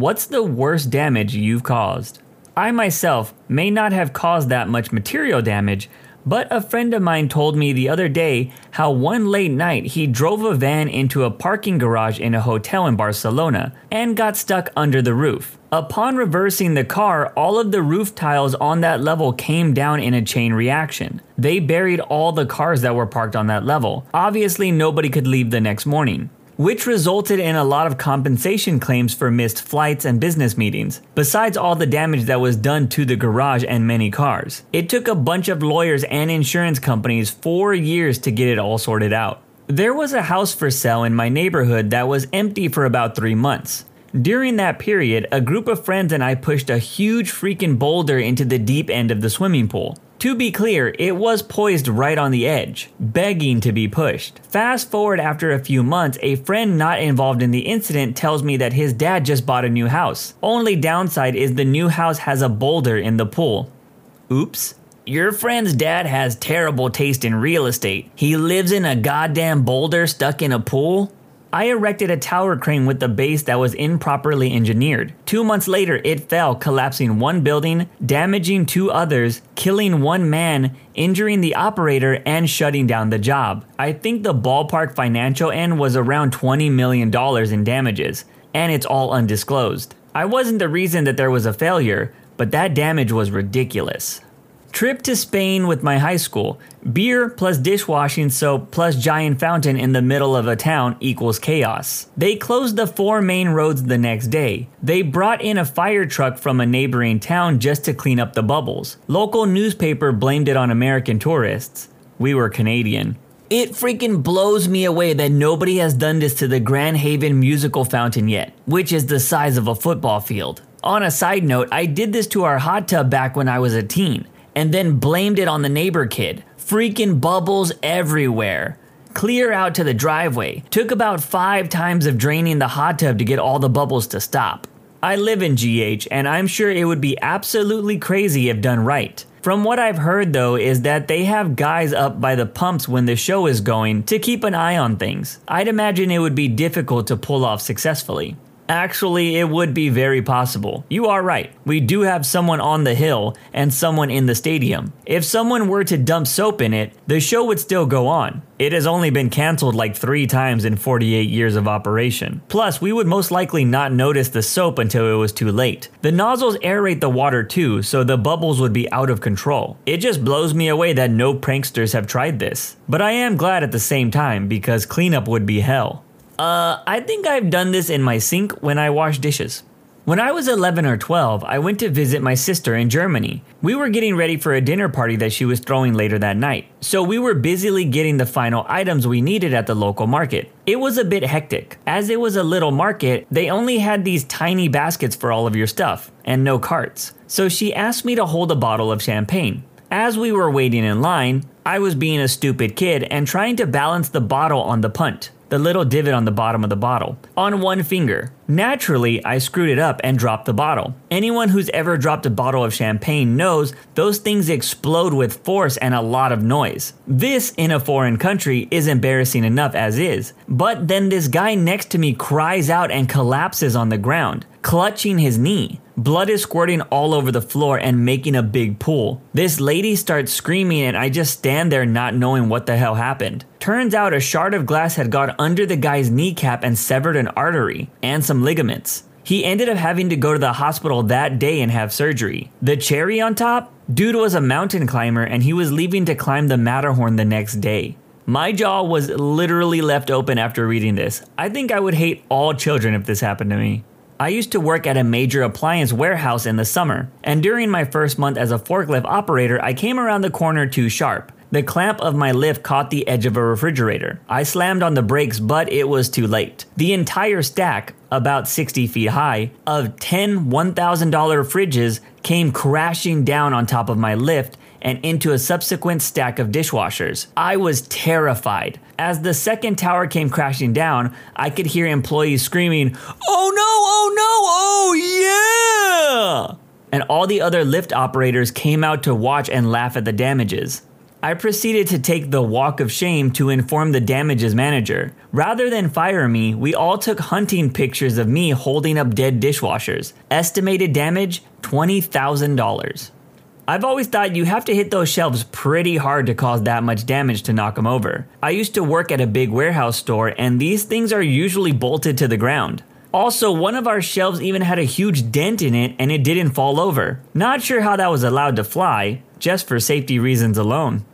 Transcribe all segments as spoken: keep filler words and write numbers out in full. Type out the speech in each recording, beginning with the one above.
What's the worst damage you've caused? I myself may not have caused that much material damage, but a friend of mine told me the other day how one late night he drove a van into a parking garage in a hotel in Barcelona and got stuck under the roof. Upon reversing the car, all of the roof tiles on that level came down in a chain reaction. They buried all the cars that were parked on that level. Obviously, nobody could leave the next morning, which resulted in a lot of compensation claims for missed flights and business meetings, besides all the damage that was done to the garage and many cars. It took a bunch of lawyers and insurance companies four years to get it all sorted out. There was a house for sale in my neighborhood that was empty for about three months. During that period, a group of friends and I pushed a huge freaking boulder into the deep end of the swimming pool. To be clear, it was poised right on the edge, begging to be pushed. Fast forward after a few months, a friend not involved in the incident tells me that his dad just bought a new house. Only downside is the new house has a boulder in the pool. Oops. Your friend's dad has terrible taste in real estate. He lives in a goddamn boulder stuck in a pool? I erected a tower crane with a base that was improperly engineered. Two months later, it fell, collapsing one building, damaging two others, killing one man, injuring the operator, and shutting down the job. I think the ballpark financial end was around twenty million dollars in damages, and it's all undisclosed. I wasn't the reason that there was a failure, but that damage was ridiculous. Trip to Spain with my high school. Beer plus dishwashing soap plus giant fountain in the middle of a town equals chaos. They closed the four main roads the next day. They brought in a fire truck from a neighboring town just to clean up the bubbles. Local newspaper blamed it on American tourists. We were Canadian. It freaking blows me away that nobody has done this to the Grand Haven musical fountain yet, which is the size of a football field. On a side note, I did this to our hot tub back when I was a teen, and then blamed it on the neighbor kid. Freaking bubbles everywhere. Clear out to the driveway. Took about five times of draining the hot tub to get all the bubbles to stop. I live in G H, and I'm sure it would be absolutely crazy if done right. From what I've heard though is that they have guys up by the pumps when the show is going to keep an eye on things. I'd imagine it would be difficult to pull off successfully. Actually, it would be very possible. You are right. We do have someone on the hill and someone in the stadium. If someone were to dump soap in it, the show would still go on. It has only been canceled like three times in forty-eight years of operation. Plus, we would most likely not notice the soap until it was too late. The nozzles aerate the water too, so the bubbles would be out of control. It just blows me away that no pranksters have tried this. But I am glad at the same time because cleanup would be hell. Uh, I think I've done this in my sink when I wash dishes. When I was eleven or twelve, I went to visit my sister in Germany. We were getting ready for a dinner party that she was throwing later that night, so we were busily getting the final items we needed at the local market. It was a bit hectic. As it was a little market, they only had these tiny baskets for all of your stuff, and no carts. So she asked me to hold a bottle of champagne. As we were waiting in line, I was being a stupid kid and trying to balance the bottle on the punt, the little divot on the bottom of the bottle, on one finger. Naturally, I screwed it up and dropped the bottle. Anyone who's ever dropped a bottle of champagne knows those things explode with force and a lot of noise. This, in a foreign country, is embarrassing enough as is. But then this guy next to me cries out and collapses on the ground, clutching his knee. Blood is squirting all over the floor and making a big pool. This lady starts screaming and I just stand there not knowing what the hell happened. Turns out a shard of glass had got under the guy's kneecap and severed an artery and some ligaments. He ended up having to go to the hospital that day and have surgery. The cherry on top? Dude was a mountain climber and he was leaving to climb the Matterhorn the next day. My jaw was literally left open after reading this. I think I would hate all children if this happened to me. I used to work at a major appliance warehouse in the summer, and during my first month as a forklift operator, I came around the corner too sharp. The clamp of my lift caught the edge of a refrigerator. I slammed on the brakes, but it was too late. The entire stack, about sixty feet high, of ten one thousand dollar fridges came crashing down on top of my lift and into a subsequent stack of dishwashers. I was terrified. As the second tower came crashing down, I could hear employees screaming, "Oh no, oh no, oh yeah!" And all the other lift operators came out to watch and laugh at the damages. I proceeded to take the walk of shame to inform the damages manager. Rather than fire me, we all took hunting pictures of me holding up dead dishwashers. Estimated damage, twenty thousand dollars. I've always thought you have to hit those shelves pretty hard to cause that much damage to knock them over. I used to work at a big warehouse store, and these things are usually bolted to the ground. Also, one of our shelves even had a huge dent in it and it didn't fall over. Not sure how that was allowed to fly, just for safety reasons alone.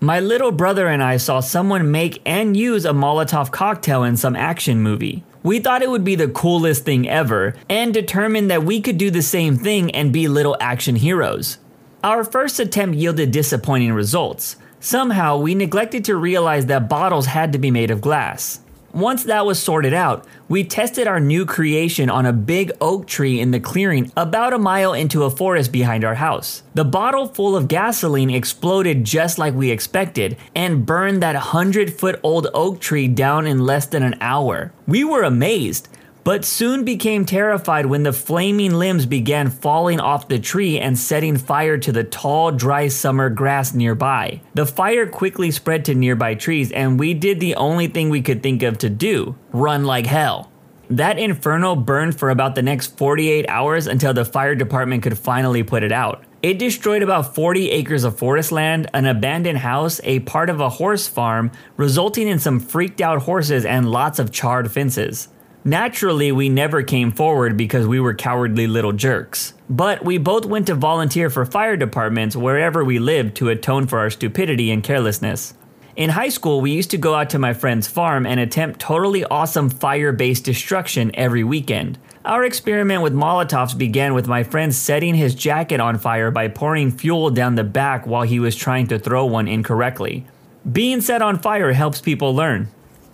My little brother and I saw someone make and use a Molotov cocktail in some action movie. We thought it would be the coolest thing ever and determined that we could do the same thing and be little action heroes. Our first attempt yielded disappointing results. Somehow, we neglected to realize that bottles had to be made of glass. Once that was sorted out, we tested our new creation on a big oak tree in the clearing about a mile into a forest behind our house. The bottle full of gasoline exploded just like we expected and burned that hundred-foot-old oak tree down in less than an hour. We were amazed, but soon became terrified when the flaming limbs began falling off the tree and setting fire to the tall, dry summer grass nearby. The fire quickly spread to nearby trees, and we did the only thing we could think of to do, run like hell. That inferno burned for about the next forty-eight hours until the fire department could finally put it out. It destroyed about forty acres of forest land, an abandoned house, a part of a horse farm, resulting in some freaked out horses and lots of charred fences. Naturally, we never came forward because we were cowardly little jerks. But we both went to volunteer for fire departments wherever we lived to atone for our stupidity and carelessness. In high school, we used to go out to my friend's farm and attempt totally awesome fire-based destruction every weekend. Our experiment with Molotovs began with my friend setting his jacket on fire by pouring fuel down the back while he was trying to throw one incorrectly. Being set on fire helps people learn.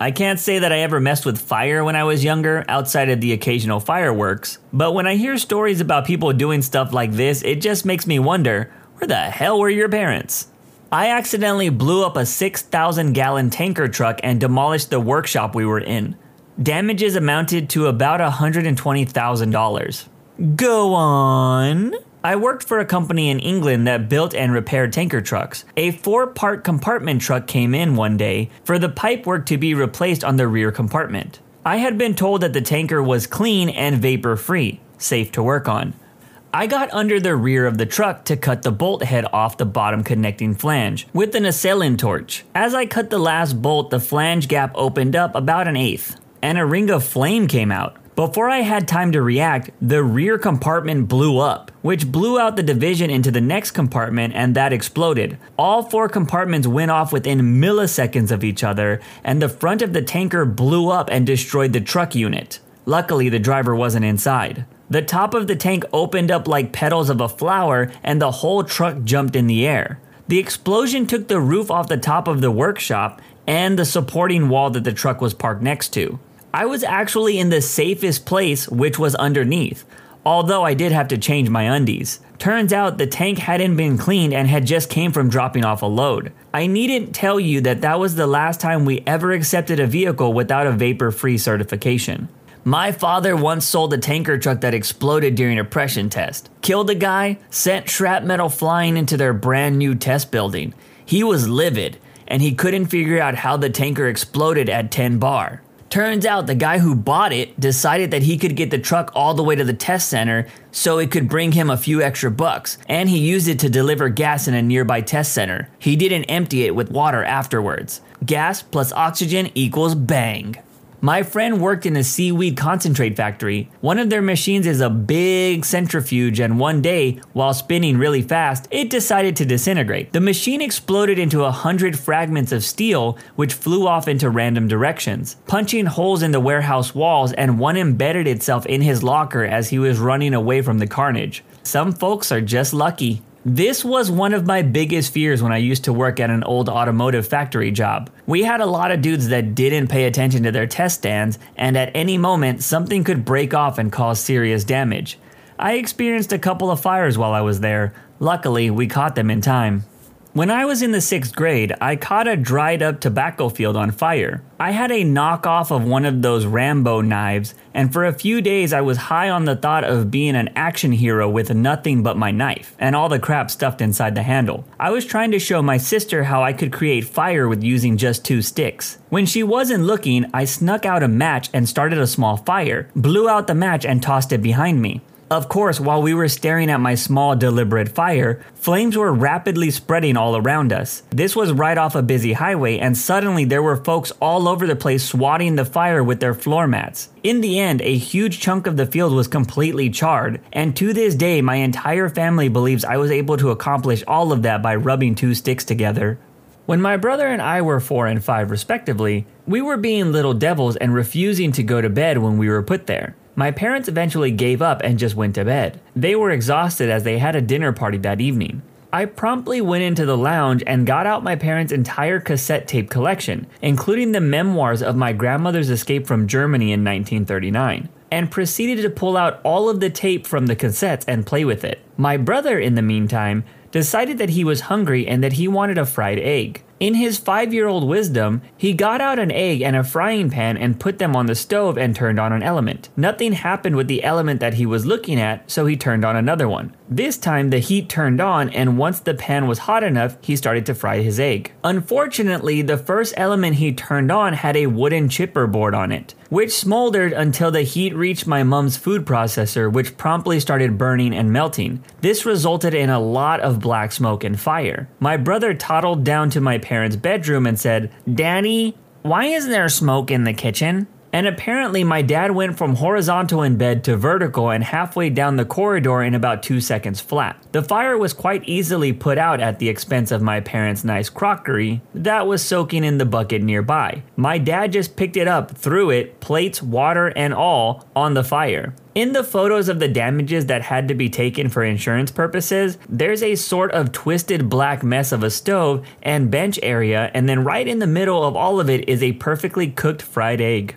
I can't say that I ever messed with fire when I was younger, outside of the occasional fireworks, but when I hear stories about people doing stuff like this, it just makes me wonder, where the hell were your parents? I accidentally blew up a six thousand gallon tanker truck and demolished the workshop we were in. Damages amounted to about one hundred twenty thousand dollars. Go on. I worked for a company in England that built and repaired tanker trucks. A four-part compartment truck came in one day for the pipework to be replaced on the rear compartment. I had been told that the tanker was clean and vapor-free, safe to work on. I got under the rear of the truck to cut the bolt head off the bottom connecting flange with an assailant torch. As I cut the last bolt, the flange gap opened up about an eighth, and a ring of flame came out. Before I had time to react, the rear compartment blew up, which blew out the division into the next compartment, and that exploded. All four compartments went off within milliseconds of each other, and the front of the tanker blew up and destroyed the truck unit. Luckily, the driver wasn't inside. The top of the tank opened up like petals of a flower, and the whole truck jumped in the air. The explosion took the roof off the top of the workshop and the supporting wall that the truck was parked next to. I was actually in the safest place, which was underneath, although I did have to change my undies. Turns out the tank hadn't been cleaned and had just came from dropping off a load. I needn't tell you that that was the last time we ever accepted a vehicle without a vapor-free certification. My father once sold a tanker truck that exploded during a pressure test, killed a guy, sent shrapnel flying into their brand new test building. He was livid, and he couldn't figure out how the tanker exploded at ten bar. Turns out the guy who bought it decided that he could get the truck all the way to the test center so it could bring him a few extra bucks, and he used it to deliver gas in a nearby test center. He didn't empty it with water afterwards. Gas plus oxygen equals bang. My friend worked in a seaweed concentrate factory. One of their machines is a big centrifuge, and one day, while spinning really fast, it decided to disintegrate. The machine exploded into a hundred fragments of steel, which flew off into random directions, punching holes in the warehouse walls, and one embedded itself in his locker as he was running away from the carnage. Some folks are just lucky. This was one of my biggest fears when I used to work at an old automotive factory job. We had a lot of dudes that didn't pay attention to their test stands, and at any moment, something could break off and cause serious damage. I experienced a couple of fires while I was there. Luckily, we caught them in time. When I was in the sixth grade, I caught a dried up tobacco field on fire. I had a knockoff of one of those Rambo knives, and for a few days I was high on the thought of being an action hero with nothing but my knife, and all the crap stuffed inside the handle. I was trying to show my sister how I could create fire with using just two sticks. When she wasn't looking, I snuck out a match and started a small fire, blew out the match and tossed it behind me. Of course, while we were staring at my small, deliberate fire, flames were rapidly spreading all around us. This was right off a busy highway, and suddenly there were folks all over the place swatting the fire with their floor mats. In the end, a huge chunk of the field was completely charred, and to this day, my entire family believes I was able to accomplish all of that by rubbing two sticks together. When my brother and I were four and five respectively, we were being little devils and refusing to go to bed when we were put there. My parents eventually gave up and just went to bed. They were exhausted as they had a dinner party that evening. I promptly went into the lounge and got out my parents' entire cassette tape collection, including the memoirs of my grandmother's escape from Germany in nineteen thirty-nine, and proceeded to pull out all of the tape from the cassettes and play with it. My brother, in the meantime, decided that he was hungry and that he wanted a fried egg. In his five-year-old wisdom, he got out an egg and a frying pan and put them on the stove and turned on an element. Nothing happened with the element that he was looking at, so he turned on another one. This time, the heat turned on, and once the pan was hot enough, he started to fry his egg. Unfortunately, the first element he turned on had a wooden chipper board on it, which smoldered until the heat reached my mom's food processor, which promptly started burning and melting. This resulted in a lot of black smoke and fire. My brother toddled down to my parents' parents' bedroom and said, "Daddy, why is there smoke in the kitchen?" And apparently my dad went from horizontal in bed to vertical and halfway down the corridor in about two seconds flat. The fire was quite easily put out at the expense of my parents' nice crockery that was soaking in the bucket nearby. My dad just picked it up, threw it, plates, water, and all, on the fire. In the photos of the damages that had to be taken for insurance purposes, there's a sort of twisted black mess of a stove and bench area, and then right in the middle of all of it is a perfectly cooked fried egg.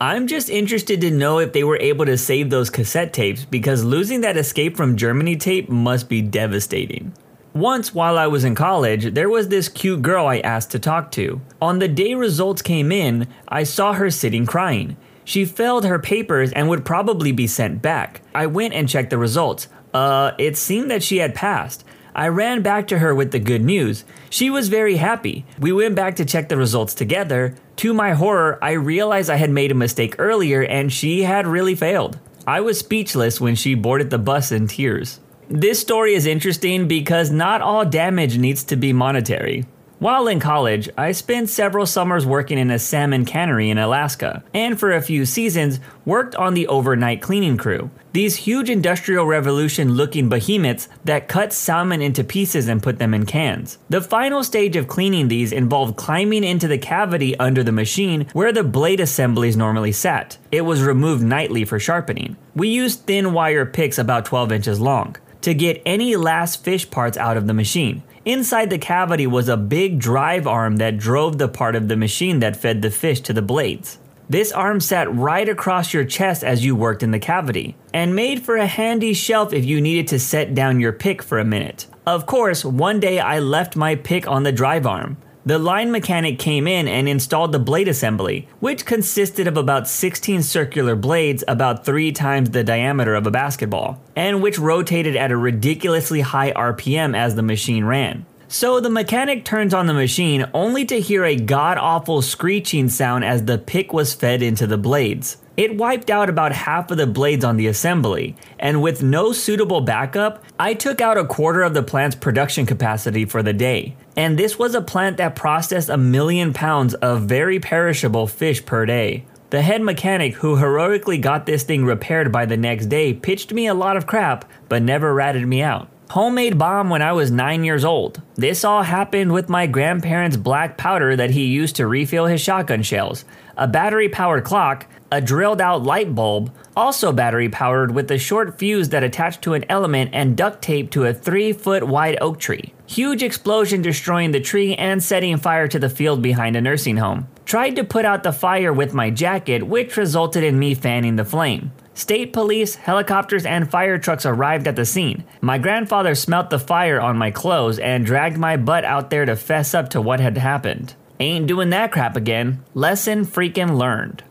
I'm just interested to know if they were able to save those cassette tapes, because losing that Escape from Germany tape must be devastating. Once, while I was in college, there was this cute girl I asked to talk to. On the day results came in, I saw her sitting crying. She failed her papers and would probably be sent back. I went and checked the results. Uh, it seemed that she had passed. I ran back to her with the good news. She was very happy. We went back to check the results together. To my horror, I realized I had made a mistake earlier and she had really failed. I was speechless when she boarded the bus in tears. This story is interesting because not all damage needs to be monetary. While in college, I spent several summers working in a salmon cannery in Alaska, and for a few seasons, worked on the overnight cleaning crew. These huge industrial revolution-looking behemoths that cut salmon into pieces and put them in cans. The final stage of cleaning these involved climbing into the cavity under the machine where the blade assemblies normally sat. It was removed nightly for sharpening. We used thin wire picks about twelve inches long to get any last fish parts out of the machine. Inside the cavity was a big drive arm that drove the part of the machine that fed the fish to the blades. This arm sat right across your chest as you worked in the cavity, and made for a handy shelf if you needed to set down your pick for a minute. Of course, one day I left my pick on the drive arm. The line mechanic came in and installed the blade assembly, which consisted of about sixteen circular blades about three times the diameter of a basketball, and which rotated at a ridiculously high R P M as the machine ran. So the mechanic turns on the machine only to hear a god-awful screeching sound as the pick was fed into the blades. It wiped out about half of the blades on the assembly, and with no suitable backup, I took out a quarter of the plant's production capacity for the day. And this was a plant that processed a million pounds of very perishable fish per day. The head mechanic, who heroically got this thing repaired by the next day, pitched me a lot of crap, but never ratted me out. Homemade bomb when I was nine years old. This all happened with my grandparents' black powder that he used to refill his shotgun shells, a battery-powered clock, a drilled-out light bulb, also battery-powered with a short fuse that attached to an element and duct taped to a three-foot-wide oak tree. Huge explosion destroying the tree and setting fire to the field behind a nursing home. Tried to put out the fire with my jacket, which resulted in me fanning the flame. State police, helicopters, and fire trucks arrived at the scene. My grandfather smelt the fire on my clothes and dragged my butt out there to fess up to what had happened. Ain't doing that crap again. Lesson freaking learned.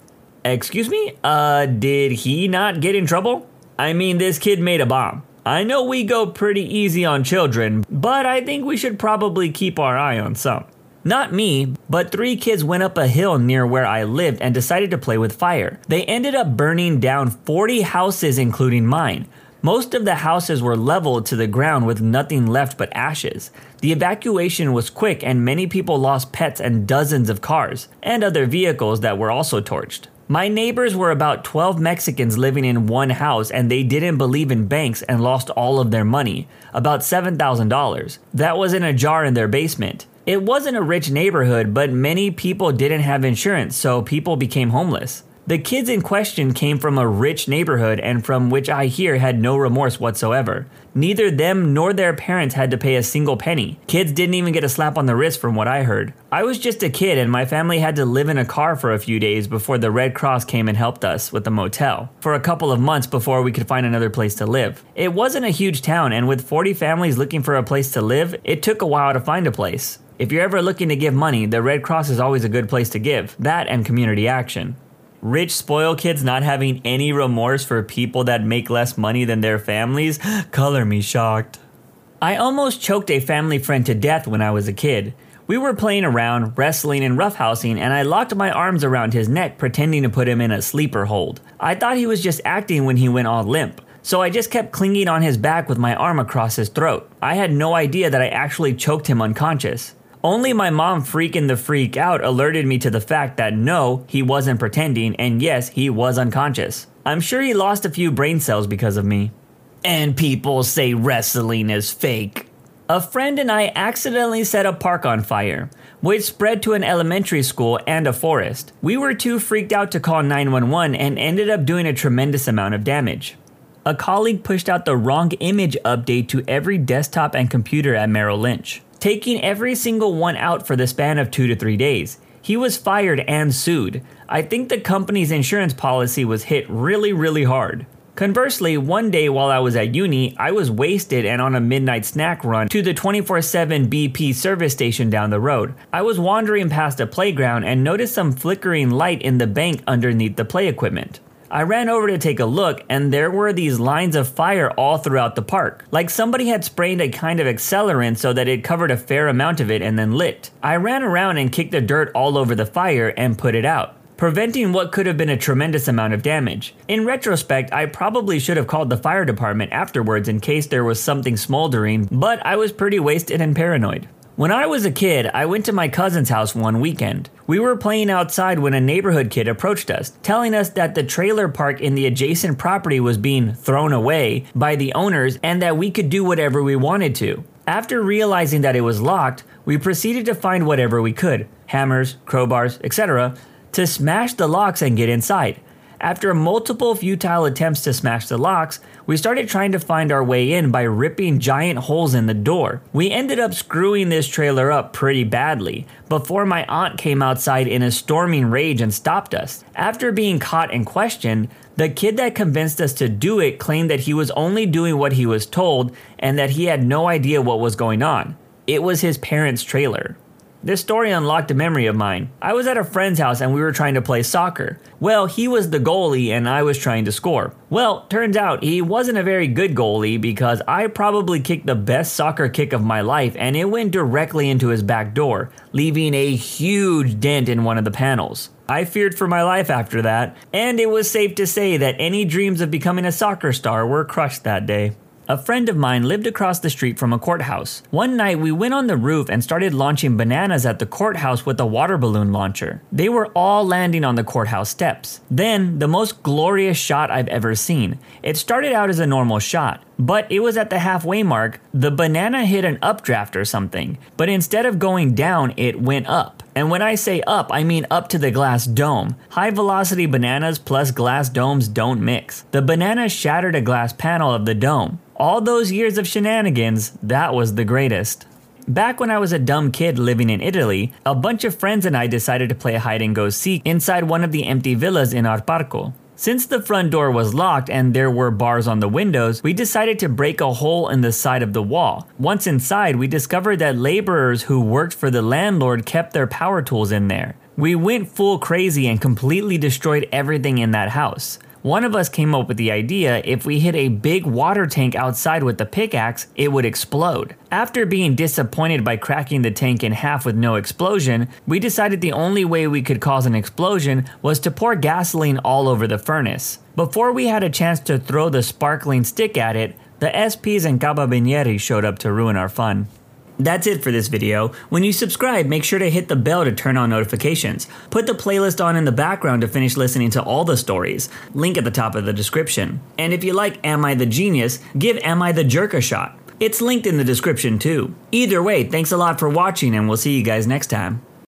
Excuse me? Uh, did he not get in trouble? I mean, this kid made a bomb. I know we go pretty easy on children, but I think we should probably keep our eye on some. Not me, but three kids went up a hill near where I lived and decided to play with fire. They ended up burning down forty houses, including mine. Most of the houses were leveled to the ground with nothing left but ashes. The evacuation was quick and many people lost pets and dozens of cars and other vehicles that were also torched. My neighbors were about twelve Mexicans living in one house and they didn't believe in banks and lost all of their money, about seven thousand dollars. That was in a jar in their basement. It wasn't a rich neighborhood, but many people didn't have insurance, so people became homeless. The kids in question came from a rich neighborhood and from which I hear had no remorse whatsoever. Neither them nor their parents had to pay a single penny. Kids didn't even get a slap on the wrist from what I heard. I was just a kid and my family had to live in a car for a few days before the Red Cross came and helped us with the motel for a couple of months before we could find another place to live. It wasn't a huge town, and with forty families looking for a place to live, it took a while to find a place. If you're ever looking to give money, the Red Cross is always a good place to give. That and community action. Rich spoiled kids not having any remorse for people that make less money than their families? Color me shocked. I almost choked a family friend to death when I was a kid. We were playing around, wrestling and roughhousing, and I locked my arms around his neck, pretending to put him in a sleeper hold. I thought he was just acting when he went all limp, so I just kept clinging on his back with my arm across his throat. I had no idea that I actually choked him unconscious. Only my mom freaking the freak out alerted me to the fact that no, he wasn't pretending, and yes, he was unconscious. I'm sure he lost a few brain cells because of me. And people say wrestling is fake. A friend and I accidentally set a park on fire, which spread to an elementary school and a forest. We were too freaked out to call nine one one and ended up doing a tremendous amount of damage. A colleague pushed out the wrong image update to every desktop and computer at Merrill Lynch, taking every single one out for the span of two to three days. He was fired and sued. I think the company's insurance policy was hit really, really hard. Conversely, one day while I was at uni, I was wasted and on a midnight snack run to the twenty-four seven B P service station down the road. I was wandering past a playground and noticed some flickering light in the bank underneath the play equipment. I ran over to take a look, and there were these lines of fire all throughout the park, like somebody had sprayed a kind of accelerant so that it covered a fair amount of it and then lit. I ran around and kicked the dirt all over the fire and put it out, preventing what could have been a tremendous amount of damage. In retrospect, I probably should have called the fire department afterwards in case there was something smoldering, but I was pretty wasted and paranoid. When I was a kid, I went to my cousin's house one weekend. We were playing outside when a neighborhood kid approached us, telling us that the trailer park in the adjacent property was being thrown away by the owners and that we could do whatever we wanted to. After realizing that it was locked, we proceeded to find whatever we could, hammers, crowbars, et cetera, to smash the locks and get inside. After multiple futile attempts to smash the locks, we started trying to find our way in by ripping giant holes in the door. We ended up screwing this trailer up pretty badly before my aunt came outside in a storming rage and stopped us. After being caught and questioned, the kid that convinced us to do it claimed that he was only doing what he was told and that he had no idea what was going on. It was his parents' trailer. This story unlocked a memory of mine. I was at a friend's house and we were trying to play soccer. Well, he was the goalie and I was trying to score. Well, turns out he wasn't a very good goalie because I probably kicked the best soccer kick of my life and it went directly into his back door, leaving a huge dent in one of the panels. I feared for my life after that, and it was safe to say that any dreams of becoming a soccer star were crushed that day. A friend of mine lived across the street from a courthouse. One night we went on the roof and started launching bananas at the courthouse with a water balloon launcher. They were all landing on the courthouse steps. Then, the most glorious shot I've ever seen. It started out as a normal shot, but it was at the halfway mark. The banana hit an updraft or something, but instead of going down, it went up. And when I say up, I mean up to the glass dome. High velocity bananas plus glass domes don't mix. The banana shattered a glass panel of the dome. All those years of shenanigans, that was the greatest. Back when I was a dumb kid living in Italy, a bunch of friends and I decided to play hide and go seek inside one of the empty villas in Arparco. Since the front door was locked and there were bars on the windows, we decided to break a hole in the side of the wall. Once inside, we discovered that laborers who worked for the landlord kept their power tools in there. We went full crazy and completely destroyed everything in that house. One of us came up with the idea if we hit a big water tank outside with the pickaxe, it would explode. After being disappointed by cracking the tank in half with no explosion, we decided the only way we could cause an explosion was to pour gasoline all over the furnace. Before we had a chance to throw the sparkling stick at it, the S Ps and Cababinieri showed up to ruin our fun. That's it for this video. When you subscribe, make sure to hit the bell to turn on notifications. Put the playlist on in the background to finish listening to all the stories. Link at the top of the description. And if you like Am I the Genius, give Am I the Jerk a shot. It's linked in the description too. Either way, thanks a lot for watching and we'll see you guys next time.